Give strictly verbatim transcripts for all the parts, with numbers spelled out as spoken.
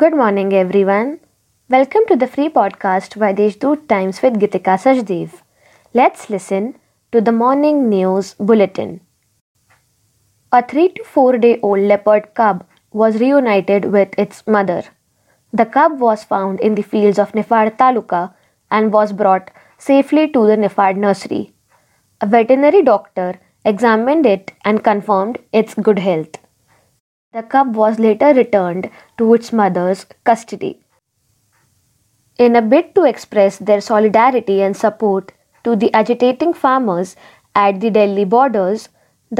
Good morning everyone. Welcome to the free podcast by Deshdoot Times with Gitika Sajdev. Let's listen to the morning news bulletin. A three to four day old leopard cub was reunited with its mother. The cub was found in the fields of Niphad Taluka and was brought safely to the Niphad nursery. A veterinary doctor examined it and confirmed its good health. The cub was later returned to its mother's custody. In a bid to express their solidarity and support to the agitating farmers at the Delhi borders,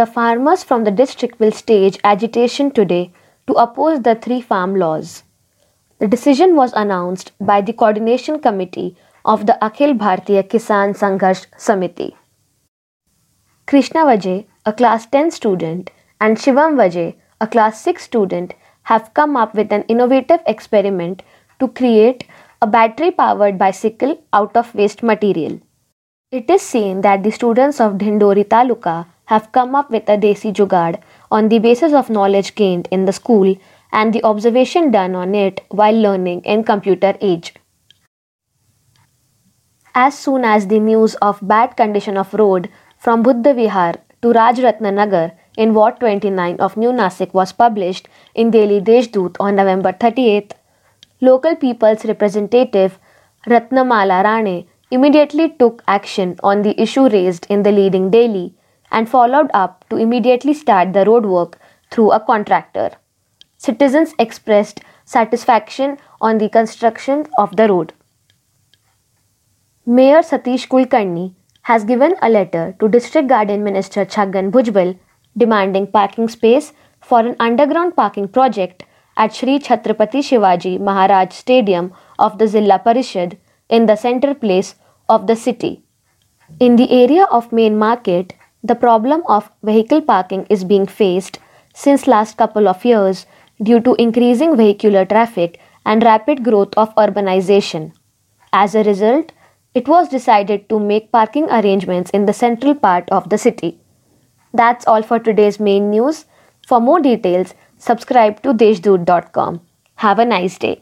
the farmers from the district will stage agitation today to oppose the three farm laws. The decision was announced by the Coordination Committee of the Akhil Bharatiya Kisan Sangharsh Samiti. Krishna Vajay, a class ten student, and Shivam Vajay, a class six student, have come up with an innovative experiment to create a battery-powered bicycle out of waste material. It is seen that the students of Dhindori Taluka have come up with a desi jugaad on the basis of knowledge gained in the school and the observation done on it while learning in computer age. As soon as the news of bad condition of road from Buddha Vihar to Rajaratnanagar in Ward twenty-nine of New Nasik was published in Daily Deshdoot on November thirtieth, local people's representative Ratnamala Rane immediately took action on the issue raised in the leading daily and followed up to immediately start the road work through a contractor. Citizens expressed satisfaction on the construction of the road. Mayor Satish Kulkarni has given a letter to District Garden Minister Chagan Bhujbal demanding parking space for an underground parking project at Shri Chhatrapati Shivaji Maharaj Stadium of the Zilla Parishad in the center place of the city. In the area of main market, the problem of vehicle parking is being faced since last couple of years due to increasing vehicular traffic and rapid growth of urbanization. As a result, it was decided to make parking arrangements in the central part of the city. That's all for today's main news. For more details, subscribe to deshdoot dot com. Have a nice day.